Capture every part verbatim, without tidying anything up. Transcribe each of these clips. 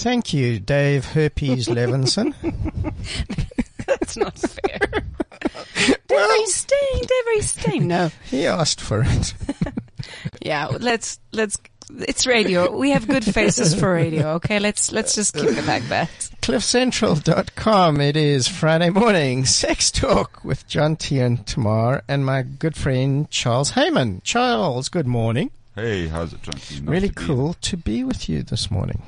Thank you, Dave Herpes Levinson. That's not fair. Well, Dave Steen, Dave Steen. No, he asked for it. Yeah, let's let's. It's radio. We have good faces for radio. Okay, let's let's just keep it like that. cliff central dot com. It is Friday morning. Sex Talk with John T. and Tamar and my good friend Charles Heyman. Charles, good morning. Hey, how's it, John? Really cool to be with you this morning.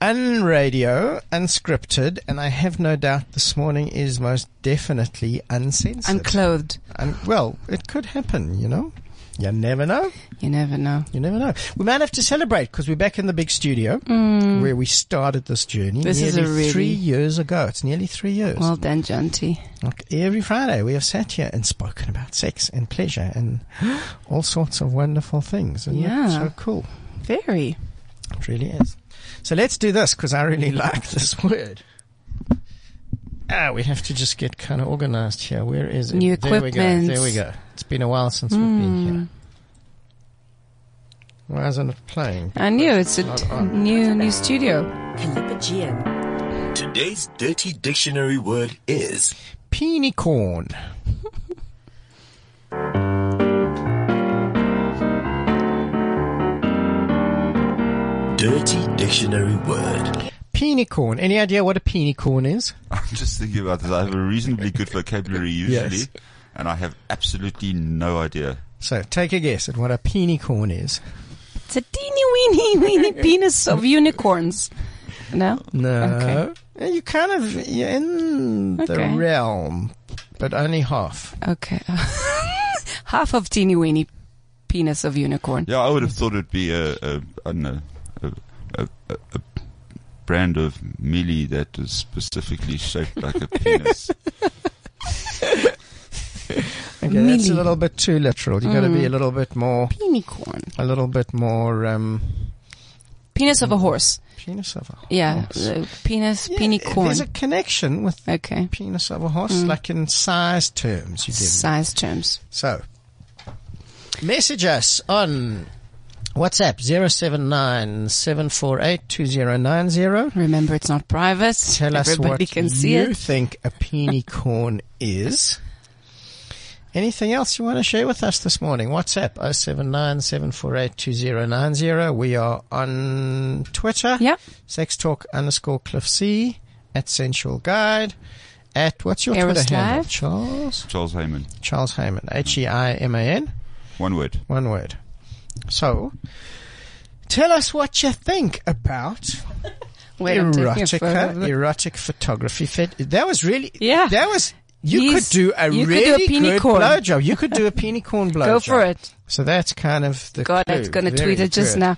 Unradio, unscripted, and I have no doubt this morning is most definitely uncensored. Unclothed. Un- well, it could happen, you know. You never know. You never know. You never know. We might have to celebrate because we're back in the big studio mm. where we started this journey this nearly is a really three years ago. It's nearly three years. Well done, John T. Like every Friday we have sat here and spoken about sex and pleasure and all sorts of wonderful things. Isn't yeah. it so cool? Very. It really is. So let's do this because I really like this word. Ah, we have to just get kind of organized here. Where is it? New equipment. There we go. There we go. It's been a while since mm. we've been here. Why isn't it playing? I knew it's, it's a t- new new studio. Today's dirty dictionary word is peenicorn. Dirty dictionary word. Peenicorn. Any idea what a peenicorn is? I'm just thinking about this. I have a reasonably good vocabulary usually, yes. and I have absolutely no idea. So take a guess at what a peenicorn is. It's a teeny weeny weeny penis of unicorns. No? No. Okay. You kind of, you're in okay. the realm, but only half. Okay. Half of teeny weeny penis of unicorn. Yeah, I would have thought it'd be a, a I don't know. A, a, a brand of mealy that is specifically shaped like a penis. Okay, that's a little bit too literal. You've mm. got to be a little bit more... Peenicorn. A little bit more... Um, penis of a horse. Penis of a horse. Yeah, penis, yeah, peenicorn. There's a connection with okay. penis of a horse, mm. like in size terms. You get size it. terms. So, message us on... WhatsApp zero seven nine seven four eight two zero nine zero. Remember, it's not private. Tell us Everybody what can see you it. think a peenicorn is. Anything else you want to share with us this morning? WhatsApp zero seven nine seven four eight two zero nine zero. We are on Twitter. Yep. Sextalk underscore Cliff C. At Sensual Guide. At what's your Aeroslide. Twitter handle? Charles. Charles Heyman. Charles Heyman. H E I M A N. One word. One word. So, tell us what you think about Wait, erotica, erotic photography. Fit. That was really, yeah. that was, you He's, could do a really do a good blowjob. You could do a peenicorn blowjob. Go for it. So that's kind of the God, clue. I'm going to tweet it good. just now.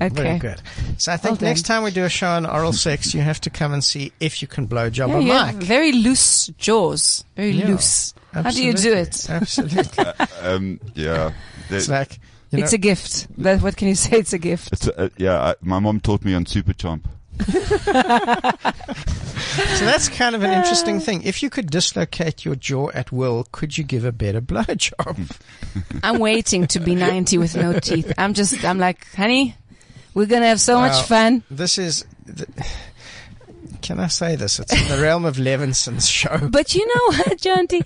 Okay. Very good. So I think well next time we do a show on oral sex, you have to come and see if you can blowjob yeah, a yeah. mic. Very loose jaws. Very yeah, loose. Absolutely. How do you do it? Absolutely. uh, um, yeah. It's like... You know, it's a gift. That, what can you say? It's a gift. It's a, uh, yeah, I, my mom taught me on Super Chomp. So that's kind of an interesting thing. If you could dislocate your jaw at will, could you give a better blowjob? I'm waiting to be ninety with no teeth. I'm just, I'm like, honey, we're going to have so wow, much fun. This is... Th- Can I say this? It's in the realm of Levinson's show. But you know what, John T?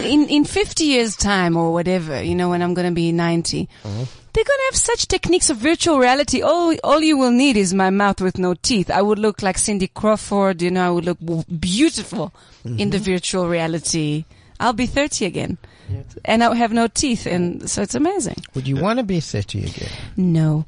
In, in fifty years' time or whatever, you know, when I'm going to be ninety, mm-hmm. they're going to have such techniques of virtual reality. All, all you will need is my mouth with no teeth. I would look like Cindy Crawford, you know, I would look beautiful mm-hmm. in the virtual reality. I'll be thirty again. and I have no teeth, and so it's amazing. Would you want to be thirty again? No.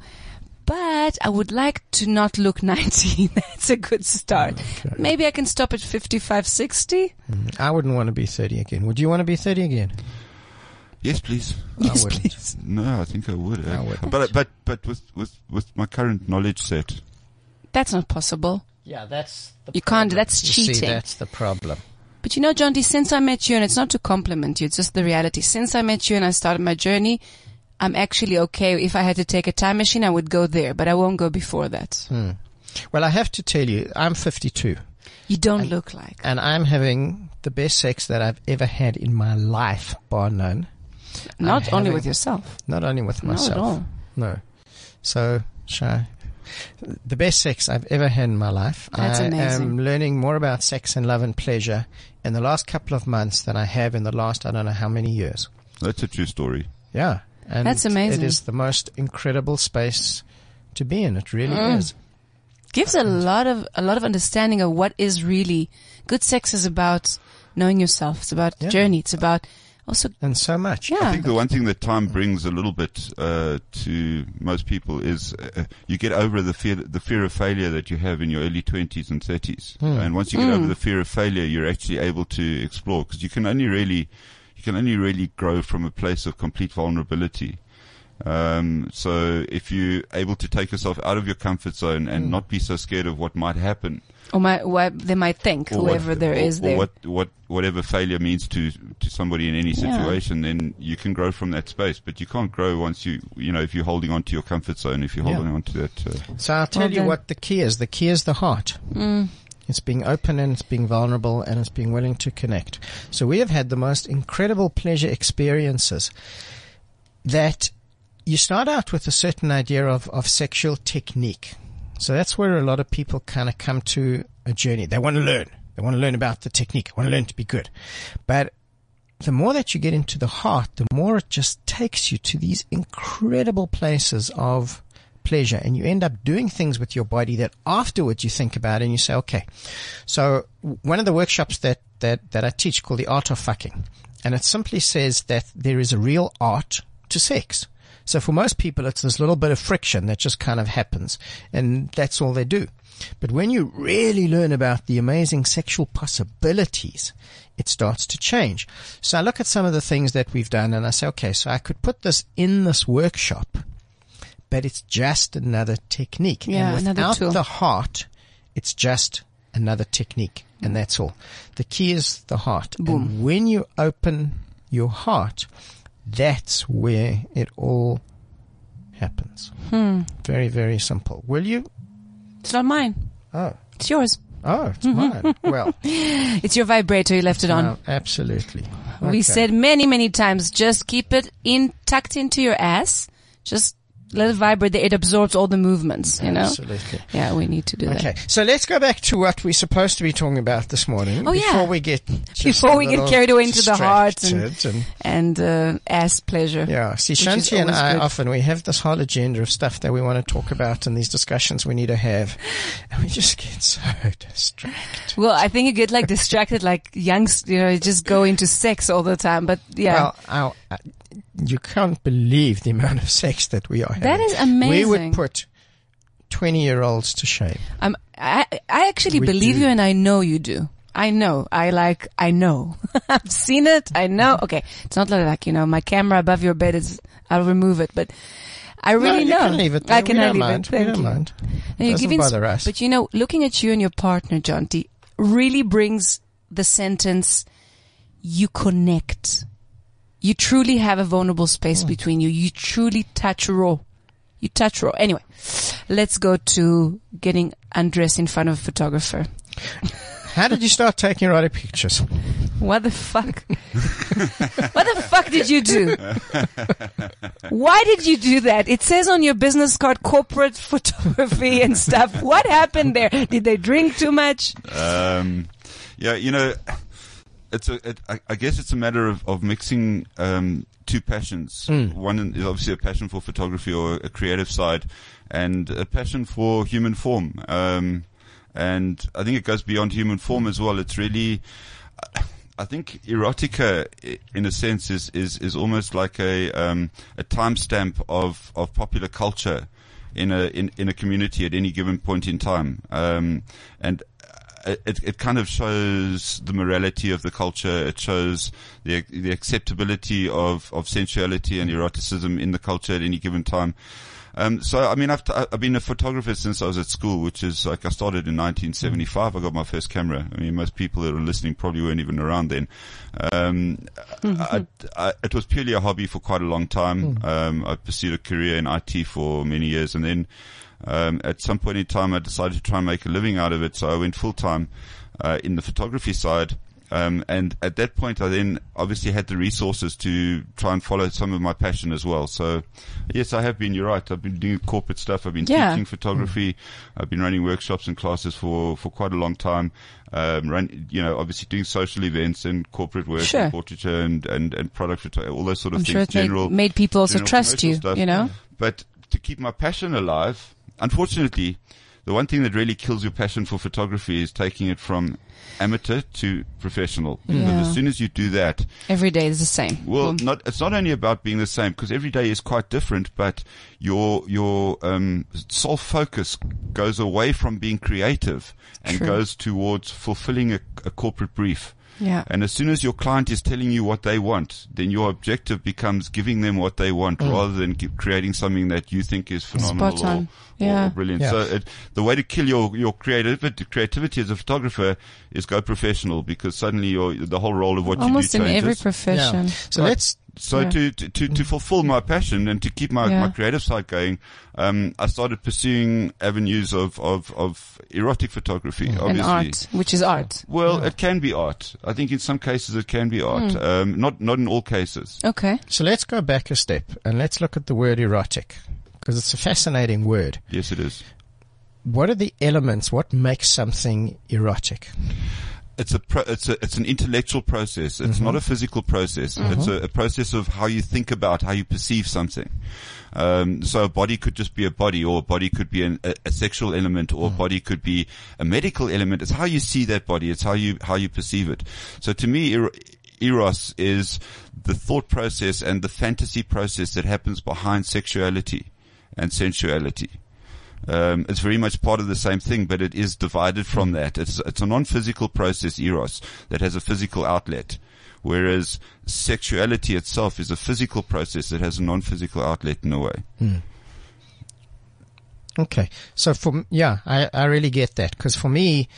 But I would like to not look nineteen. That's a good start. Okay. Maybe I can stop at fifty-five, sixty. Mm, I wouldn't want to be thirty again. Would you want to be thirty again? Yes, please. Yes, I please. No, I think I would. I would. But but but with, with, with my current knowledge set, that's not possible. Yeah, that's the you problem. Can't. That's you cheating. See, that's the problem. But you know, John D., since I met you, and it's not to compliment you, it's just the reality. Since I met you and I started my journey, I'm actually okay. If I had to take a time machine, I would go there, but I won't go before that. Hmm. Well, I have to tell you, I'm fifty-two. You don't and, look like. And I'm having the best sex that I've ever had in my life, bar none. Not I'm only having, with yourself. Not only with myself. Not at all. No. So, shy. The best sex I've ever had in my life. That's I amazing. am learning more about sex and love and pleasure in the last couple of months than I have in the last, I don't know how many years. That's a true story. Yeah. And that's amazing. It is the most incredible space to be in. It really mm. is. Gives a lot of a lot of understanding of what is really good sex is about knowing yourself. It's about yeah. journey. It's about also and so much. Yeah. I think the one thing that time brings a little bit uh, to most people is uh, you get over the fear the fear of failure that you have in your early twenties and thirties. Mm. And once you get mm. over the fear of failure, you're actually able to explore because you can only really. You can only really grow from a place of complete vulnerability. Um, so if you're able to take yourself out of your comfort zone and mm. not be so scared of what might happen. Or my, what they might think, whoever what, there or, is there. Or what, what, whatever failure means to, to somebody in any situation, yeah. then you can grow from that space. But you can't grow once you, you know, if you're holding on to your comfort zone, if you're holding yeah. on to that. Uh, so I'll tell well, you what the key is. The key is the heart. Mm. It's being open and it's being vulnerable and it's being willing to connect. So we have had the most incredible pleasure experiences that you start out with a certain idea of, of sexual technique. So that's where a lot of people kind of come to a journey. They want to learn. They want to learn about the technique. They want to learn to be good. But the more that you get into the heart, the more it just takes you to these incredible places of pleasure, and you end up doing things with your body that afterwards you think about and you say, okay. So one of the workshops that, that, that I teach called the art of fucking, and it simply says that there is a real art to sex. So for most people, it's this little bit of friction that just kind of happens, and that's all they do. But when you really learn about the amazing sexual possibilities, it starts to change. So I look at some of the things that we've done and I say, okay, so I could put this in this workshop, but it's just another technique. Yeah, and without another tool. The heart, it's just another technique. And that's all. The key is the heart. Boom. And when you open your heart, that's where it all happens. Hmm. Very, very simple. Will you? It's not mine. Oh. It's yours. Oh, it's mm-hmm. mine. Well. It's your vibrator. You left it on. Oh, absolutely. Okay. We said many, many times, just keep it in tucked into your ass. Just let it vibrate. It absorbs all the movements, you know? Absolutely. Yeah, we need to do okay. that. Okay. So let's go back to what we're supposed to be talking about this morning. Oh, before yeah. we get, before we get carried away into the heart and, and, and uh, ass pleasure. Yeah. See, Shanti and I good. often, we have this whole agenda of stuff that we want to talk about and these discussions we need to have. And we just get so distracted. Well, I think you get like distracted, like youngsters, you know, you just go into sex all the time. But yeah. Well, I'll, I, you can't believe the amount of sex that we are having. That is amazing. We would put twenty-year-olds to shame. Um, I, I actually we believe do. you, and I know you do. I know. I like, I know. I've seen it. I know. Okay. It's not like, you know, my camera above your bed is, I'll remove it, but I really no, you know. Can leave it there. I can leave mind. it. Thank we don't you. mind. It doesn't giving, bother us. But you know, looking at you and your partner, John T., really brings the sentence, you connect. You truly have a vulnerable space mm. between you. You truly touch raw. You touch raw. Anyway, let's go to getting undressed in front of a photographer. How did you start taking erotic pictures? What the fuck? What the fuck did you do? Why did you do that? It says on your business card corporate photography and stuff. What happened there? Did they drink too much? Um, yeah, you know... It's a, it, I, I guess it's a matter of, of mixing um, two passions. Mm. One is obviously a passion for photography or a creative side and a passion for human form. Um, and I think it goes beyond human form as well. It's really, I think erotica, in a sense, is is, is almost like a um, a timestamp of, of popular culture in a in, in a community at any given point in time, um, and it it kind of shows the morality of the culture. It shows the the acceptability of, of sensuality and eroticism in the culture at any given time. Um, so, I mean, I've, t- I've been a photographer since I was at school, which is like I started in nineteen seventy-five. I got my first camera. I mean, most people that are listening probably weren't even around then. Um, mm-hmm. I, I, it was purely a hobby for quite a long time. Mm. Um, I pursued a career in I T for many years. And then um, at some point in time, I decided to try and make a living out of it. So I went full-time uh, in the photography side. Um, and at that point, I then obviously had the resources to try and follow some of my passion as well. So, yes, I have been. You're right. I've been doing corporate stuff. I've been yeah. teaching photography. I've been running workshops and classes for, for quite a long time. Um, run, you know, obviously doing social events and corporate work, sure. and portraiture and, and, and product photography, all those sort of I'm things. Sure it general, made people also trust you, stuff. You know. But to keep my passion alive, unfortunately, the one thing that really kills your passion for photography is taking it from amateur to professional. Yeah. Because as soon as you do that, every day is the same. Well, mm. not, it's not only about being the same, because every day is quite different, but your, your, um, sole focus goes away from being creative and True. goes towards fulfilling a, a corporate brief. Yeah. And as soon as your client is telling you what they want, then your objective becomes giving them what they want mm. rather than keep creating something that you think is phenomenal or, yeah. or brilliant. Yeah. So it, the way to kill your, your creativity, creativity as a photographer is go professional, because suddenly your, the whole role of what Almost you do changes. Almost in every profession. Yeah. So right. let's... So yeah. to, to, to fulfill my passion and to keep my, yeah. my creative side going, um, I started pursuing avenues of, of, of erotic photography, yeah. obviously. And art, which is art. Well, yeah. it can be art. I think in some cases it can be art. Mm. Um, not, not in all cases. Okay. So let's go back a step and let's look at the word erotic, because it's a fascinating word. Yes, it is. What are the elements? What makes something erotic? It's a pro, it's a it's an intellectual process. It's mm-hmm. not a physical process. Mm-hmm. It's a, a process of how you think about, how you perceive something. Um, so a body could just be a body, or a body could be an, a, a sexual element, or a body could be a medical element. It's how you see that body. It's how you how you perceive it. So to me, er- eros is the thought process and the fantasy process that happens behind sexuality and sensuality. Um, it's very much part of the same thing, but it is divided from that. It's, it's a non-physical process, eros, that has a physical outlet, whereas sexuality itself is a physical process that has a non-physical outlet in a way. Hmm. Okay. So for, yeah, I, I really get that, because for me,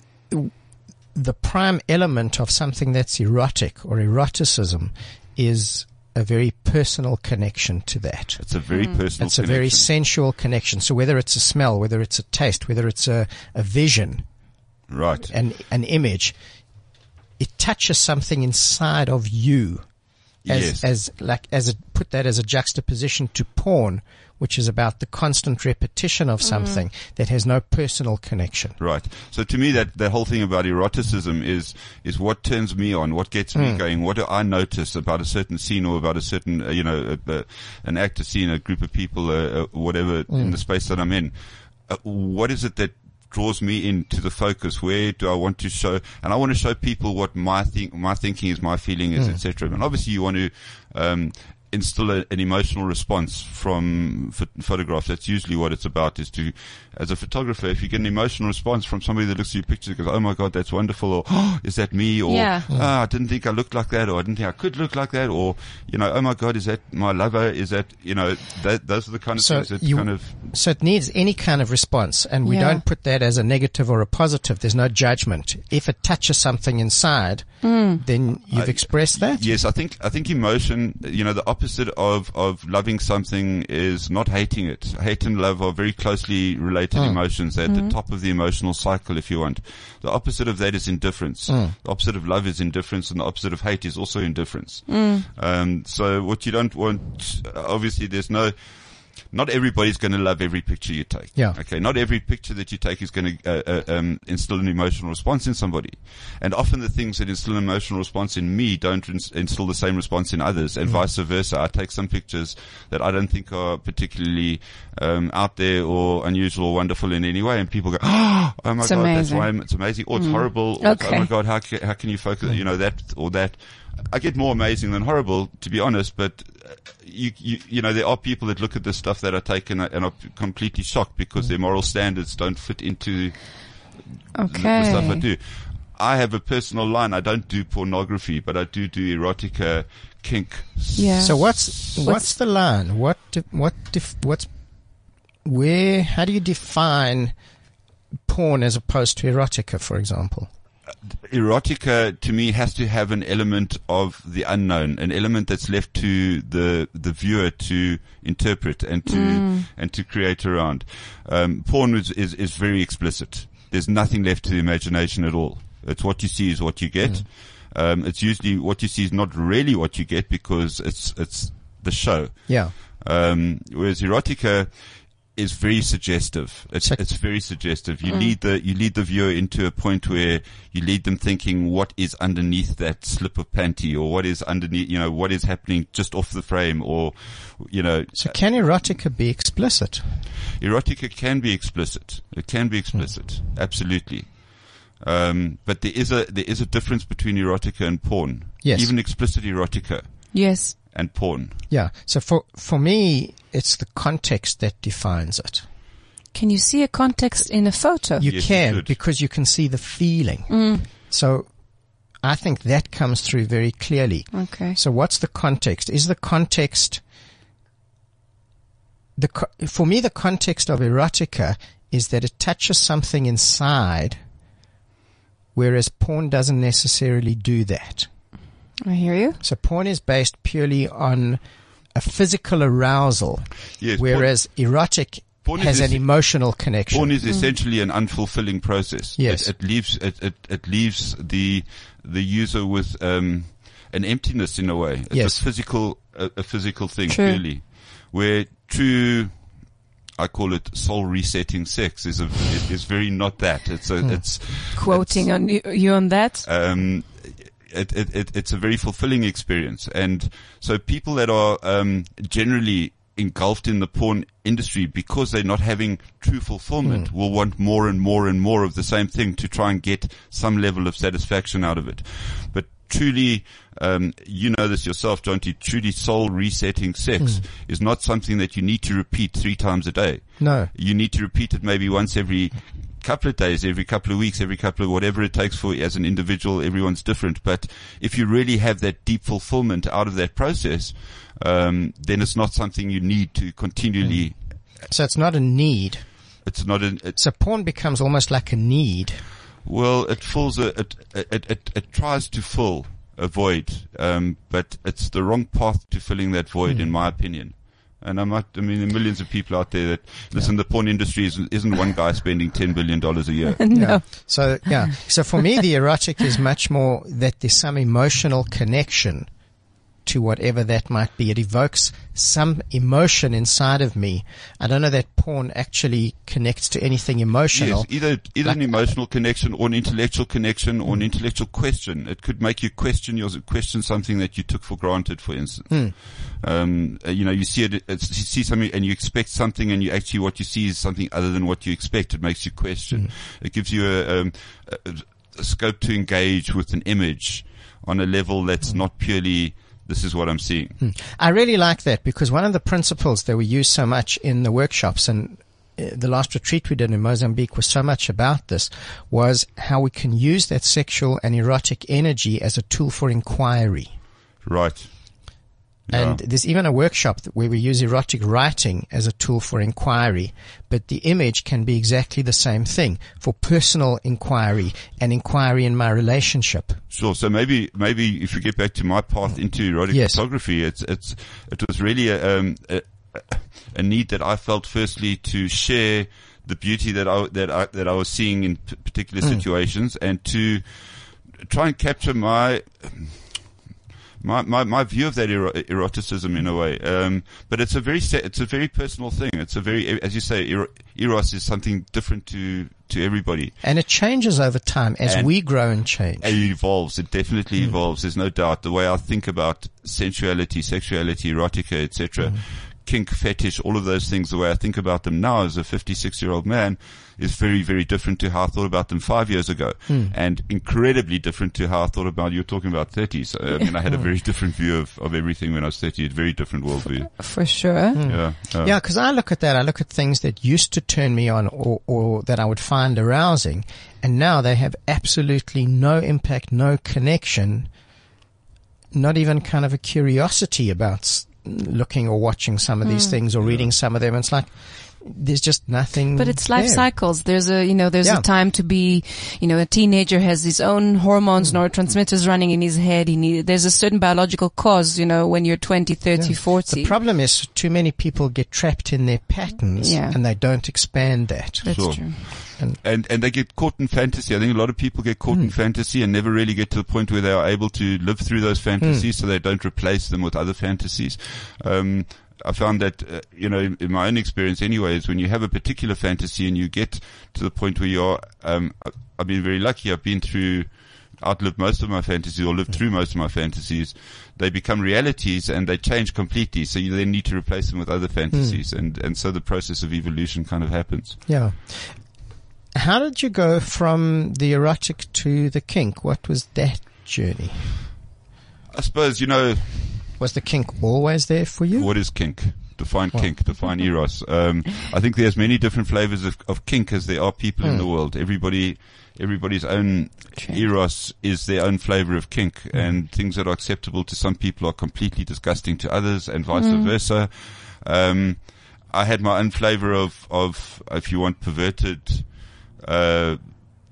the prime element of something that's erotic or eroticism is a very personal connection to that. It's a very mm. personal It's a connection. Very sensual connection. So whether it's a smell, whether it's a taste, whether it's a, a vision, right, an, an image, it touches something inside of you. As, yes. as like, as it put that as a juxtaposition to porn, which is about the constant repetition of something mm-hmm. that has no personal connection. Right. So to me, that the whole thing about eroticism is, is what turns me on, what gets mm. me going, what do I notice about a certain scene or about a certain, uh, you know, uh, uh, an actor scene, a group of people, uh, uh, whatever mm. in the space that I'm in. Uh, what is it that draws me into the focus? Where do I want to show? And I want to show people what my think, my thinking is, my feeling is, mm. et cetera. And obviously, you want to um, instill a, an emotional response from ph- photographs. That's usually what it's about. Is to, as a photographer, if you get an emotional response from somebody that looks at your pictures and goes, "Oh my God, that's wonderful," or "Oh, is that me?" Or yeah. "Ah, I didn't think I looked like that," or "I didn't think I could look like that," or, you know, "Oh my God, is that my lover?" Is that, you know, that, those are the kind of so things that you, kind of. So it needs any kind of response, and we yeah. don't put that as a negative or a positive. There's no judgment. If it touches something inside, mm. then you've I, expressed that. Yes, I think I think emotion. You know, the opposite of of loving something is not hating it. Hate and love are very closely related. Mm. Emotions. They're at mm-hmm. the top of the emotional cycle, if you want. The opposite of that is indifference. Mm. The opposite of love is indifference, and the opposite of hate is also indifference. Mm. Um, so what you don't want, obviously, there's no not everybody's going to love every picture you take. Yeah. Okay. Not every picture that you take is going to uh, uh, um, instill an emotional response in somebody. And often the things that instill an emotional response in me don't ins- instill the same response in others, and mm-hmm. vice versa. I take some pictures that I don't think are particularly um, out there or unusual or wonderful in any way, and people go, oh, oh my it's God, amazing. That's why I'm, it's amazing. Or it's mm-hmm. horrible. Or okay. it's, oh my God, how, ca- how can you focus? You know, that or that. I get more amazing than horrible, to be honest, but you, you, you know, there are people that look at this stuff that are taken and are completely shocked because their moral standards don't fit into okay. the stuff I do. I have a personal line. I don't do pornography, but I do do erotica, kink. Yeah. So what's, what's, what's the line? What, what, def, what's, where, how do you define porn as opposed to erotica, for example? Erotica to me has to have an element of the unknown, an element that's left to the the viewer to interpret and to mm. and to create around. Um, porn is, is is very explicit. There's nothing left to the imagination at all. It's what you see is what you get. Mm. Um, it's usually what you see is not really what you get because it's it's the show. Yeah. Um, whereas erotica is very suggestive. It's, it's very suggestive. You mm. lead the, you lead the viewer into a point where you lead them thinking what is underneath that slip of panty, or what is underneath, you know, what is happening just off the frame, or, you know. So can erotica be explicit? Erotica can be explicit. It can be explicit. Mm. Absolutely. Um, but there is a, there is a difference between erotica and porn. Yes. Even explicit erotica. Yes. And porn. Yeah. So for, for me, it's the context that defines it. Can you see a context in a photo? You yes, can, you because you can see the feeling. Mm. So I think that comes through very clearly. Okay. So what's the context? Is the context, the co- for me, the context of erotica is that it touches something inside, whereas porn doesn't necessarily do that. I hear you. So porn is based purely on a physical arousal, yes, whereas porn, erotic porn has an es- emotional connection. Porn is mm. essentially an unfulfilling process. Yes. It, it leaves it, it, it leaves the the user with um, an emptiness in a way. It's yes. a physical a, a physical thing true. Purely, where true. I call it soul resetting sex is a, it, is very not that. It's a, mm. it's quoting it's, on you, you on that. Um, It, it, it, it's a very fulfilling experience. And so people that are um, generally engulfed in the porn industry because they're not having true fulfillment mm. will want more and more and more of the same thing to try and get some level of satisfaction out of it. But truly, um, you know this yourself, John T., truly soul resetting sex mm. is not something that you need to repeat three times a day. No. You need to repeat it maybe once every couple of days, every couple of weeks, every couple of whatever it takes for as an individual. Everyone's different, but if you really have that deep fulfillment out of that process, um, then it's not something you need to continually. Mm. So it's not a need. It's not a. It, so porn becomes almost like a need. Well, it fills a. It it it, it tries to fill a void, um, but it's the wrong path to filling that void, mm. in my opinion. And I might, I mean, there are millions of people out there that, listen, yeah. the porn industry isn't, isn't one guy spending ten billion dollars a year. No. Yeah. So, yeah. So for me, the erotic is much more that there's some emotional connection to whatever that might be. It evokes some emotion inside of me. I don't know that porn actually connects to anything emotional. Yes, either, either like, an emotional connection or an intellectual connection or mm. an intellectual question. It could make you question your, question something that you took for granted, for instance. Mm. Um, you know, you see it, it's, you see something and you expect something and you actually, what you see is something other than what you expect. It makes you question. Mm. It gives you a, um, a, a scope to engage with an image on a level that's mm. not purely this is what I'm seeing. Hmm. I really like that because one of the principles that we use so much in the workshops and the last retreat we did in Mozambique was so much about this was how we can use that sexual and erotic energy as a tool for inquiry. Right. Yeah. And there's even a workshop where we use erotic writing as a tool for inquiry, but the image can be exactly the same thing for personal inquiry and inquiry in my relationship. Sure. So maybe, maybe if we get back to my path into erotic yes. photography, it's, it's, it was really a, um, a, a need that I felt firstly to share the beauty that I, that I, that I was seeing in p- particular situations mm. and to try and capture my, my, my, my view of that ero- eroticism in a way. Um, but it's a very it's a very personal thing. It's a very, as you say, er- eros is something different to to everybody, and it changes over time as and we grow and change. It evolves. It definitely mm. evolves. There's no doubt. The way I think about sensuality, sexuality, erotica, et cetera, mm. kink, fetish, all of those things, the way I think about them now as a fifty-six-year-old man is very, very different to how I thought about them five years ago, mm. and incredibly different to how I thought about, you were talking about thirty. So, I mean, I had a very different view of, of everything when I was thirty, a very different worldview. For, for sure. Mm. Yeah. Um, yeah, because I look at that, I look at things that used to turn me on or, or that I would find arousing, and now they have absolutely no impact, no connection, not even kind of a curiosity about looking or watching some of these mm. things or reading some of them. It's like there's just nothing. But it's life there. Cycles. There's a, you know, there's yeah. a time to be, you know, a teenager has his own hormones, mm. neurotransmitters running in his head. He need, there's a certain biological cause, you know, when you're twenty, thirty, yeah. forty. The problem is too many people get trapped in their patterns yeah. and they don't expand that. That's sure. true. And, and and they get caught in fantasy. I think a lot of people get caught mm. in fantasy and never really get to the point where they are able to live through those fantasies, mm. so they don't replace them with other fantasies. Um, I found that, uh, you know, in, in my own experience anyway, is when you have a particular fantasy and you get to the point where you are, um, I, I've been very lucky. I've been through, outlived most of my fantasies or lived through most of my fantasies. They become realities and they change completely. So you then need to replace them with other fantasies. Mm. And, and so the process of evolution kind of happens. Yeah. How did you go from the erotic to the kink? What was that journey? I suppose, you know, was the kink always there for you? What is kink? Define what? Kink. Define eros. Um, I think there's many different flavors of, of kink as there are people mm. in the world. Everybody, everybody's own eros is their own flavor of kink, mm. and things that are acceptable to some people are completely disgusting to others, and vice mm. versa. Um, I had my own flavor of, of, if you want, perverted uh,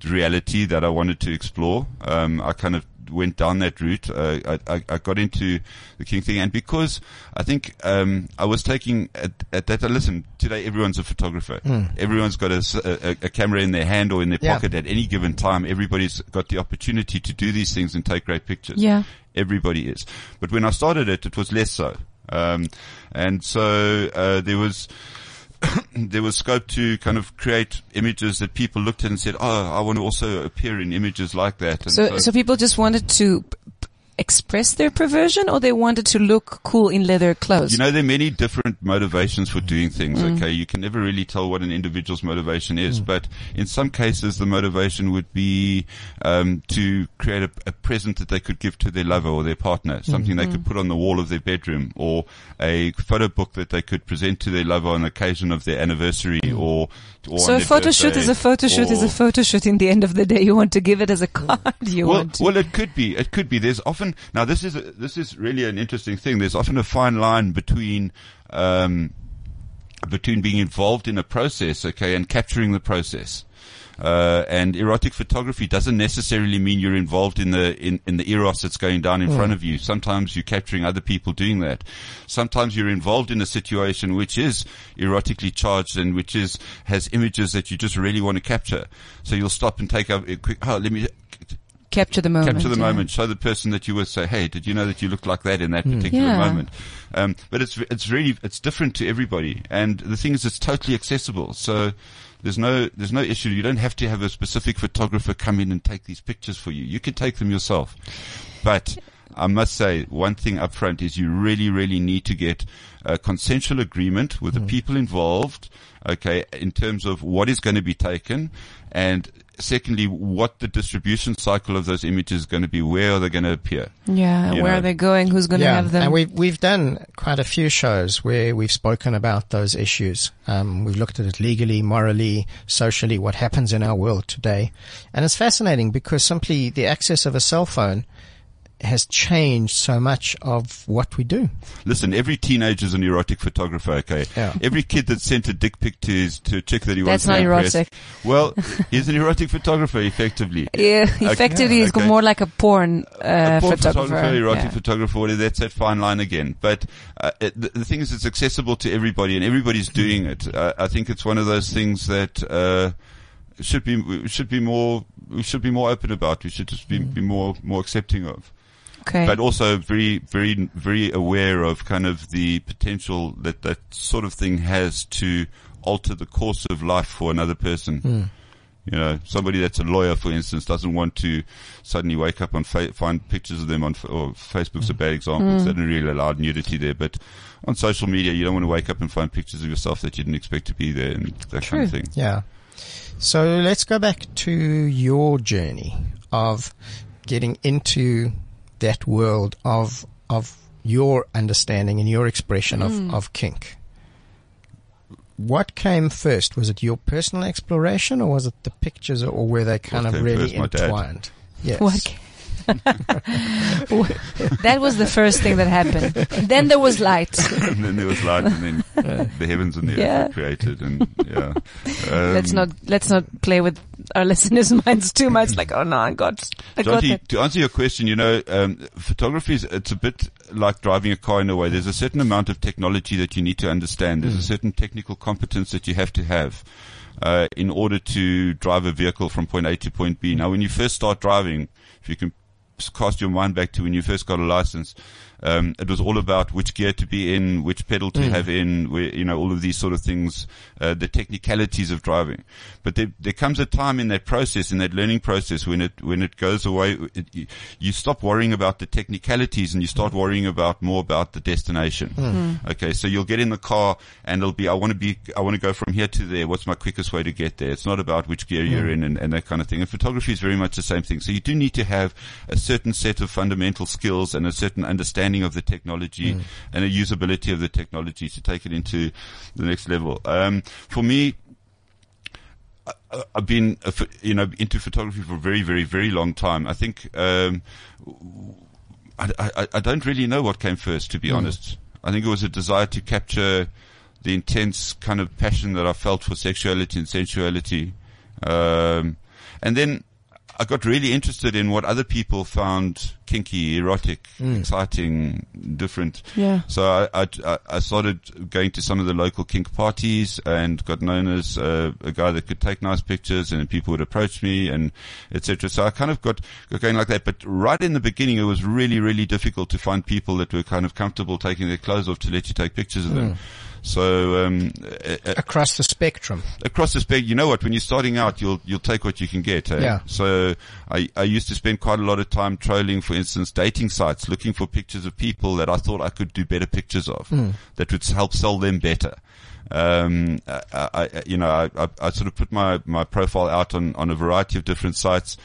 reality that I wanted to explore. Um, I kind of went down that route. Uh, I, I, I got into the kink thing, and because I think um, I was taking at, at that. Uh, listen, today everyone's a photographer. Mm. Everyone's got a, a, a camera in their hand or in their yeah. pocket at any given time. Everybody's got the opportunity to do these things and take great pictures. Yeah, everybody is. But when I started it, it was less so, um, and so uh, there was. There was scope to kind of create images that people looked at and said, oh, I want to also appear in images like that. And so, so, so people just wanted to p- p- express their perversion, or they wanted to look cool in leather clothes? You know, there are many different motivations for doing things, mm. okay? You can never really tell what an individual's motivation is, mm. but in some cases the motivation would be um, to create a, a present that they could give to their lover or their partner, something mm. they mm. could put on the wall of their bedroom, or a photo book that they could present to their lover on occasion of their anniversary, mm. or, or so a photo shoot is a photo shoot is a photo shoot in the end of the day. You want to give it as a card. You well, want to. Well, it could be. It could be. There's often Now this is a, this is really an interesting thing. There's often a fine line between um, between being involved in a process, okay, and capturing the process. Uh, and erotic photography doesn't necessarily mean you're involved in the in, in the eros that's going down in mm. front of you. Sometimes you're capturing other people doing that. Sometimes you're involved in a situation which is erotically charged and which is has images that you just really want to capture. So you'll stop and take a, a quick. Oh, let me. Capture the moment. Capture the yeah. moment. Show the person that you were. Say, hey, did you know that you looked like that in that mm. particular yeah. moment? Um, but it's it's really it's different to everybody. And the thing is, it's totally accessible. So there's no there's no issue. You don't have to have a specific photographer come in and take these pictures for you. You can take them yourself. But I must say one thing up front is you really, really need to get a consensual agreement with mm. the people involved. Okay, in terms of what is going to be taken, and secondly, what the distribution cycle of those images is going to be, where are they going to appear? Yeah, you where know? Are they going? Who's going yeah. to have them? And we've, we've done quite a few shows where we've spoken about those issues. Um, we've looked at it legally, morally, socially, what happens in our world today. And it's fascinating because simply the access of a cell phone has changed so much of what we do. Listen, every teenager is an erotic photographer, okay? Yeah. Every kid that sent a dick pic to his, to a chick that he wants That's to impress. That's not erotic. Well, he's an erotic photographer, effectively. Yeah, effectively, he's okay. okay. more like a porn, uh, a porn photographer. photographer erotic yeah. photographer, whatever. That's that fine line again. But uh, it, the, the thing is, it's accessible to everybody, and everybody's doing it. Uh, I think it's one of those things that uh, should be should be more we should be more open about. We should just be, be more more accepting of. Okay. But also very, very, very aware of kind of the potential that that sort of thing has to alter the course of life for another person. Mm. You know, somebody that's a lawyer, for instance, doesn't want to suddenly wake up and fa- find pictures of them on fa- or Facebook's a bad example. Mm. They didn't really allow nudity there, but on social media, you don't want to wake up and find pictures of yourself that you didn't expect to be there and that True. Kind of thing. Yeah. So let's go back to your journey of getting into that world of of your understanding and your expression mm. of, of kink. What came first? Was it your personal exploration, or was it the pictures, or were they kind what of really first, entwined? Yes. What? That was the first thing that happened. And then there was light. And then there was light, and then the heavens and the yeah. earth were created. And yeah, um, let's not let's not play with our listeners' minds too much. Like, oh no, I got. I John got T., to answer your question, you know, um, photography is it's a bit like driving a car in a way. There's a certain amount of technology that you need to understand. There's mm. a certain technical competence that you have to have. Uh, in order to drive a vehicle from point A to point B. Now, when you first start driving, if you can cast your mind back to when you first got a license, um, it was all about which gear to be in, which pedal to mm. have in, where, you know, all of these sort of things, uh, the technicalities of driving. But there, there comes a time in that process, in that learning process, when it when it goes away, it, you stop worrying about the technicalities and you start worrying about more about the destination. Mm. Okay, so you'll get in the car and it'll be, I want to be, I want to go from here to there. What's my quickest way to get there? It's not about which gear mm. you're in and, and that kind of thing. And photography is very much the same thing. So you do need to have a certain set of fundamental skills and a certain understanding of the technology mm. and a usability of the technology to take it into the next level. Um, for me, I, I've been, a, you know, into photography for a very, very, very long time. I think, um, I, I, I don't really know what came first, to be mm. honest. I think it was a desire to capture the intense kind of passion that I felt for sexuality and sensuality. Um, and then, I got really interested in what other people found kinky, erotic, mm. exciting, different. Yeah. So I, I, I started going to some of the local kink parties and got known as uh, a guy that could take nice pictures, and people would approach me, and et cetera. So I kind of got, got going like that. But right in the beginning, it was really, really difficult to find people that were kind of comfortable taking their clothes off to let you take pictures of mm. them. So um, uh, across the spectrum, across the spectrum, you know what? When you're starting out, you'll you'll take what you can get. Eh? Yeah. So I I used to spend quite a lot of time trolling, for instance, dating sites, looking for pictures of people that I thought I could do better pictures of, mm. that would help sell them better. Um, I, I you know I, I I sort of put my my profile out on on a variety of different sites.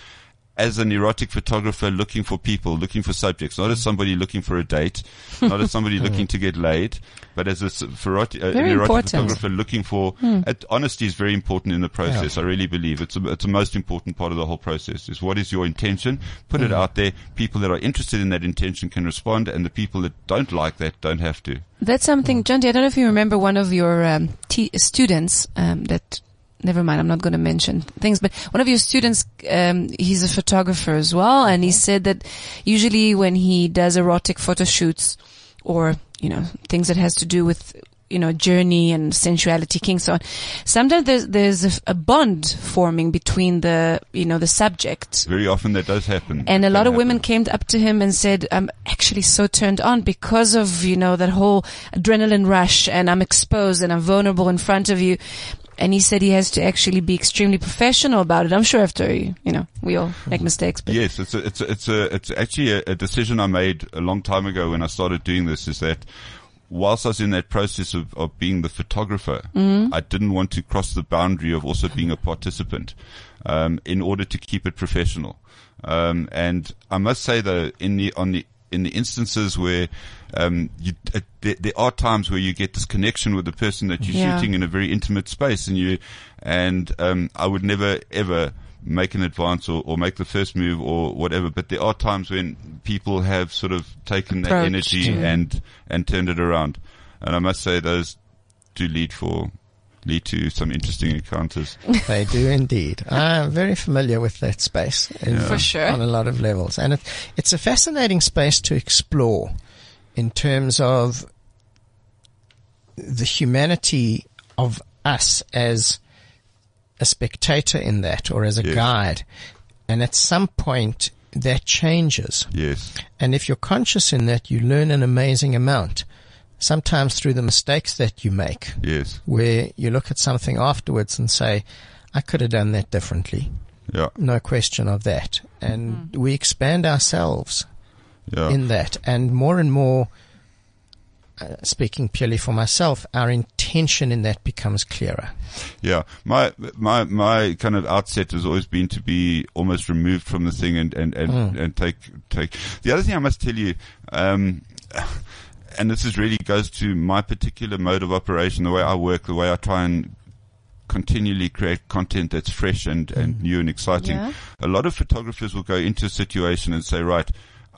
As an erotic photographer looking for people, looking for subjects, not as somebody looking for a date, not as somebody looking to get laid, but as a for, uh, an erotic important. photographer looking for, mm. at, honesty is very important in the process. Yeah. I really believe it's a, it's the most important part of the whole process is what is your intention? Put mm. it out there. People that are interested in that intention can respond, and the people that don't like that don't have to. That's something, John T., I don't know if you remember one of your um, t- students um, that Never mind, I'm not going to mention things, but one of your students, um, he's a photographer as well, and he said that usually when he does erotic photo shoots or, you know, things that has to do with, you know, journey and sensuality, kink, so on, sometimes there's, there's a, a bond forming between the, you know, the subject. Very often that does happen. And a lot of happen. women came up to him and said, I'm actually so turned on because of, you know, that whole adrenaline rush, and I'm exposed and I'm vulnerable in front of you. And he said he has to actually be extremely professional about it. I'm sure after, you know, we all make mistakes. But yes, it's a, it's a, it's a, it's actually a, a decision I made a long time ago when I started doing this, is that whilst I was in that process of, of being the photographer, mm-hmm. I didn't want to cross the boundary of also being a participant, um, in order to keep it professional. Um, and I must say though, in the, on the, in the instances where um you, uh, there, there are times where you get this connection with the person that you're yeah. shooting in a very intimate space, and you and um I would never ever make an advance or, or make the first move or whatever, but there are times when people have sort of taken Approached. that energy yeah. and and turned it around, and I must say those do lead for lead to some interesting encounters. They do indeed. I'm very familiar with that space. Yeah. For sure. On a lot of levels. And it, it's a fascinating space to explore in terms of the humanity of us as a spectator in that, or as a yes. guide. And at some point that changes. Yes. And if you're conscious in that, you learn an amazing amount, sometimes through the mistakes that you make. Yes. Where you look at something afterwards and say, I could have done that differently. Yeah. No question of that. And mm. we expand ourselves yeah. in that. And more and more, uh, speaking purely for myself, our intention in that becomes clearer. Yeah. My my my kind of outset has always been to be almost removed from the thing and, and, and, mm. and take take. The other thing I must tell you, um, and this is really goes to my particular mode of operation, the way I work, the way I try and continually create content that's fresh and, and new and exciting. Yeah. A lot of photographers will go into a situation and say, right,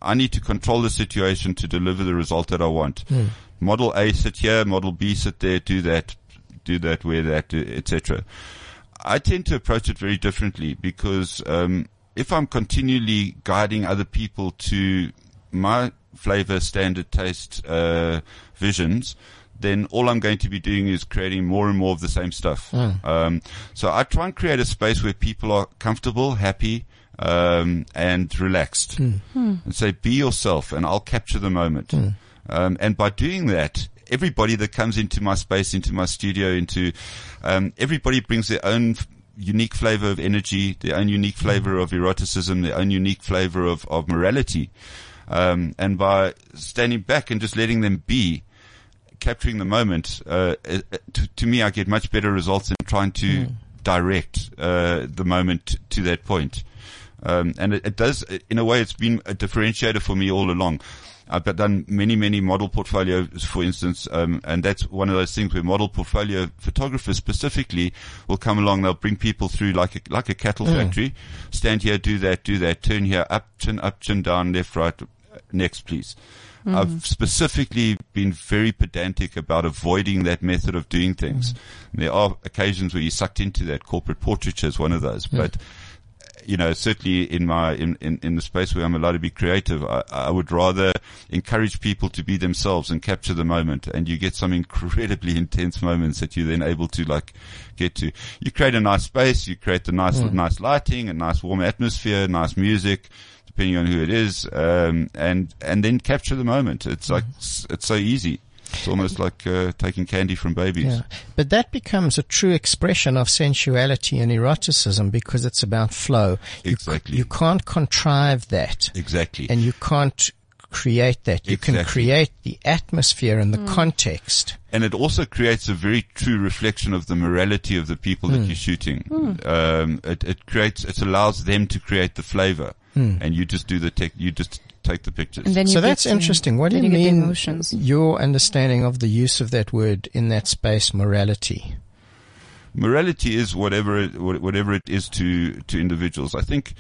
I need to control the situation to deliver the result that I want. Mm. Model A, sit here. Model B, sit there. Do that, do that, wear that, et cetera. I tend to approach it very differently because um, if I'm continually guiding other people to my flavor, standard, taste, uh, visions, then all I'm going to be doing is creating more and more of the same stuff. Mm. Um, so I try and create a space where people are comfortable, happy, um, and relaxed. Mm. Mm. And say, be yourself, and I'll capture the moment. Mm. Um, and by doing that, everybody that comes into my space, into my studio, into um, everybody brings their own f- unique flavor of energy, their own unique flavor mm. of eroticism, their own unique flavor of, of morality. Um, and by standing back and just letting them be, capturing the moment, uh, to, to me, I get much better results than trying to mm. direct uh, the moment to that point. Um, and it, it does, in a way, it's been a differentiator for me all along. I've done many, many model portfolios, for instance, um, and that's one of those things where model portfolio photographers specifically will come along. They'll bring people through like a, like a cattle mm. factory. Stand here, do that, do that, turn here, up, chin up, chin down, left, right, next, please. Mm. I've specifically been very pedantic about avoiding that method of doing things. Mm. There are occasions where you're sucked into that. Corporate portraiture is one of those. Mm. But, you know, certainly in my, in, in, in the space where I'm allowed to be creative, I, I would rather encourage people to be themselves and capture the moment. And you get some incredibly intense moments that you're then able to like get to. You create a nice space, you create the nice, mm. nice lighting, a nice warm atmosphere, nice music, depending on who it is, um, and and then capture the moment. It's like it's so easy. It's almost like uh, taking candy from babies. Yeah. But that becomes a true expression of sensuality and eroticism because it's about flow. Exactly. You, you can't contrive that. Exactly. And you can't create that. You exactly. can create the atmosphere and the mm. context. And it also creates a very true reflection of the morality of the people mm. that you're shooting. Mm. Um, it, it creates, it allows them to create the flavor. Mm. And you just do the tech, you just take the pictures. And then you so that's some, interesting. What do you, you mean your understanding of the use of that word in that space, morality? Morality is whatever it, whatever it is to, to individuals. I think,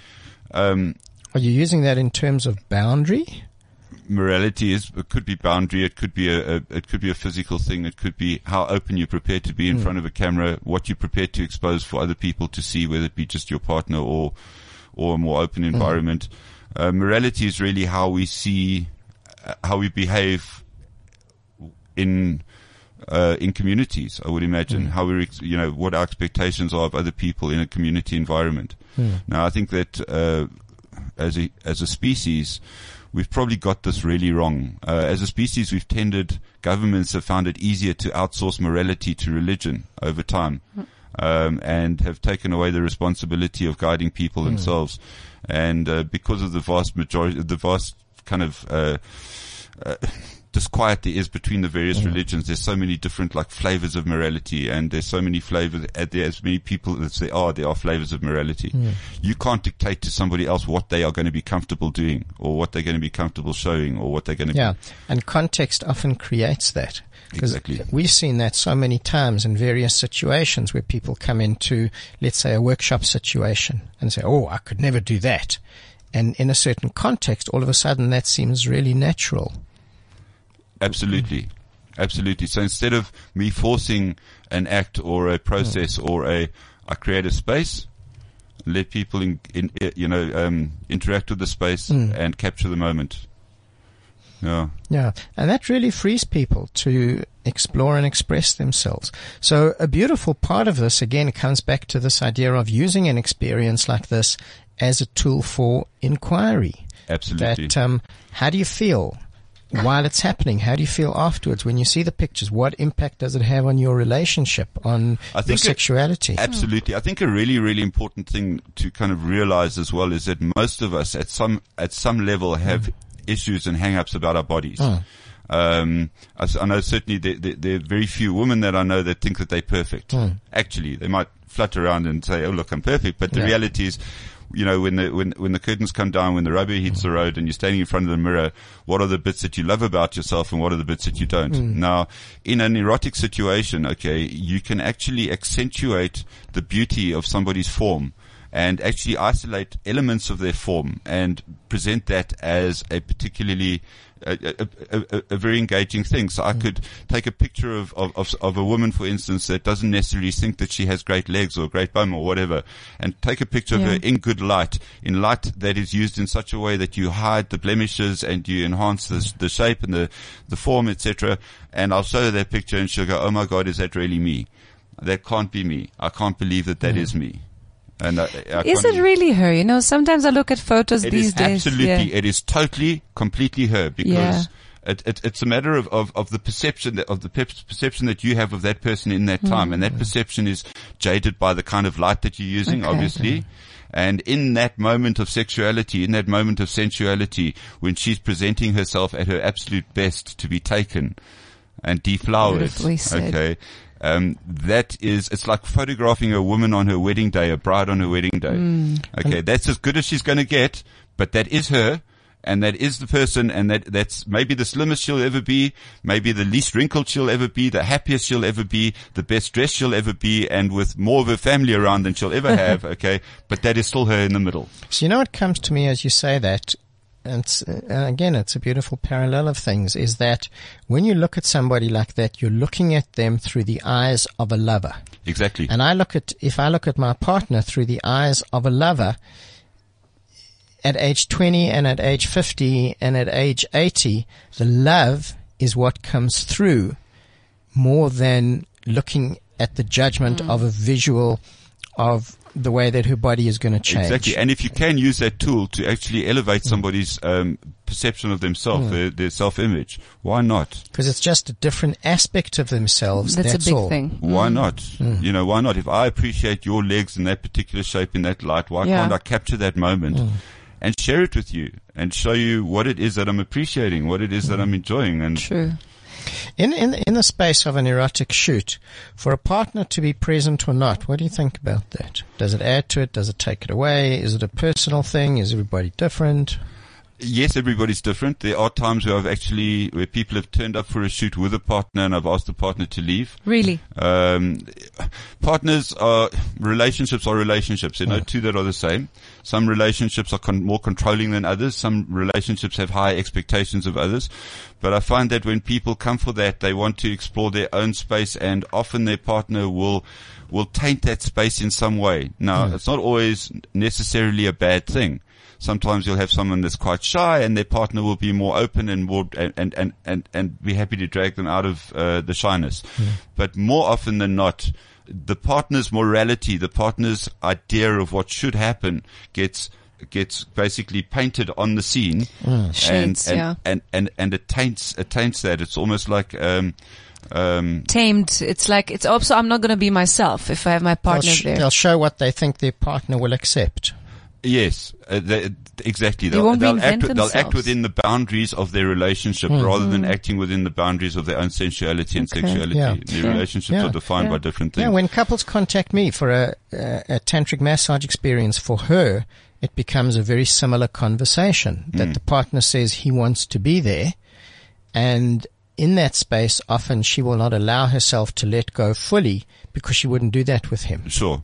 um, are you using that in terms of boundary? Morality is, it could be boundary, it could be a, a, it could be a physical thing, it could be how open you're prepared to be in mm. front of a camera, what you're prepared to expose for other people to see, whether it be just your partner or, or a more open environment. Mm. Uh, morality is really how we see, uh, how we behave in, uh, in communities, I would imagine, mm. how we, ex- you know, what our expectations are of other people in a community environment. Mm. Now, I think that, uh, as a, as a species, we've probably got this really wrong. Uh, as a species, we've tended, governments have found it easier to outsource morality to religion over time. Mm. Um, and have taken away the responsibility of guiding people themselves, mm. and uh, because of the vast majority, the vast kind of uh, uh, disquiet there is between the various mm. religions. There's so many different like flavors of morality, and there's so many flavors. There's many people as there are, there are flavors of morality. Mm. You can't dictate to somebody else what they are going to be comfortable doing, or what they're going to be comfortable showing, or what they're going to. Yeah, be. And context often creates that. Exactly. We've seen that so many times in various situations where people come into, let's say, a workshop situation and say, oh, I could never do that. And in a certain context, all of a sudden that seems really natural. Absolutely. Mm-hmm. Absolutely. So instead of me forcing an act or a process mm-hmm. or a, I create a space, let people, in, in you know, um, interact with the space mm. and capture the moment. Yeah. Yeah. And that really frees people to explore and express themselves. So a beautiful part of this, again, comes back to this idea of using an experience like this as a tool for inquiry. Absolutely. That, um, how do you feel while it's happening? How do you feel afterwards when you see the pictures? What impact does it have on your relationship, on your sexuality? It, absolutely. I think a really, really important thing to kind of realize as well is that most of us at some at some level have mm. issues and hang-ups about our bodies. Mm. Um, I, I know certainly there, there, there are very few women that I know that think that they're perfect. Mm. Actually, they might flutter around and say, oh, look, I'm perfect. But the yeah. reality is, you know, when the, when, when the curtains come down, when the rubber hits mm. the road and you're standing in front of the mirror, what are the bits that you love about yourself and what are the bits that you don't? Mm. Now, in an erotic situation, okay, you can actually accentuate the beauty of somebody's form and actually isolate elements of their form and present that as a particularly a, a, a, a very engaging thing. So I could take a picture of, of, of a woman, for instance, that doesn't necessarily think that she has great legs or great bum or whatever, and take a picture yeah. of her in good light, in light that is used in such a way that you hide the blemishes and you enhance the, the shape and the, the form, et cetera. And I'll show her that picture and she'll go, oh, my God, is that really me? That can't be me. I can't believe that that mm. is me. And I, I is it really her? You know, sometimes I look at photos it these is days. Absolutely. Yeah. It is totally, completely her because yeah. it, it, it's a matter of, of, of the perception that, of the perception that you have of that person in that time. Mm. And that perception is jaded by the kind of light that you're using, okay. obviously. Mm. And in that moment of sexuality, in that moment of sensuality, when she's presenting herself at her absolute best to be taken and deflowered. Okay. Um, that is, it's like photographing a woman on her wedding day, a bride on her wedding day. Mm. Okay, that's as good as she's going to get, but that is her, and that is the person, and that that's maybe the slimmest she'll ever be, maybe the least wrinkled she'll ever be, the happiest she'll ever be, the best dressed she'll ever be, and with more of her family around than she'll ever have, okay, but that is still her in the middle. So you know what comes to me as you say that, and it's, uh, again, it's a beautiful parallel of things, is that when you look at somebody like that, you're looking at them through the eyes of a lover. Exactly. And I look at, if I look at my partner through the eyes of a lover at age twenty and at age fifty and at age eighty, the love is what comes through more than looking at the judgment mm. of a visual of the way that her body is going to change. Exactly. And if you can use that tool to actually elevate somebody's um, perception of themselves, mm. their, their self-image, why not? Because it's just a different aspect of themselves. That's, that's a big all. thing. Why mm. not? Mm. You know, why not? If I appreciate your legs in that particular shape, in that light, why yeah. can't I capture that moment mm. and share it with you and show you what it is that I'm appreciating, what it is mm. that I'm enjoying? And True. In, in, in the space of an erotic shoot, for a partner to be present or not, what do you think about that? Does it add to it? Does it take it away? Is it a personal thing? Is everybody different? Yes, everybody's different. There are times where I've actually, where people have turned up for a shoot with a partner and I've asked the partner to leave. Really? Um, partners are, relationships are relationships. There are no two that are the same. Some relationships are con- more controlling than others. Some relationships have high expectations of others. But I find that when people come for that, they want to explore their own space and often their partner will, will taint that space in some way. Now, mm. it's not always necessarily a bad thing. Sometimes you'll have someone that's quite shy and their partner will be more open and more, and, and, and, and be happy to drag them out of uh, the shyness. Mm. But more often than not, the partner's morality, the partner's idea of what should happen gets, gets basically painted on the scene. Mm. Shades, and, and, yeah. and, and, and, and it taints, it taints that. It's almost like, um, Um, tamed. It's like, it's also, I'm not going to be myself if I have my partner they'll sh- there. They'll show what they think their partner will accept. Yes, uh, they, exactly. They they'll, they'll, act, they'll act within the boundaries of their relationship mm. rather than acting within the boundaries of their own sensuality and okay. sexuality. Yeah. Their yeah. relationships yeah. are defined yeah. by different things. Yeah, when couples contact me for a, a, a tantric massage experience for her, it becomes a very similar conversation that mm. the partner says he wants to be there, and in that space, often she will not allow herself to let go fully because she wouldn't do that with him. Sure.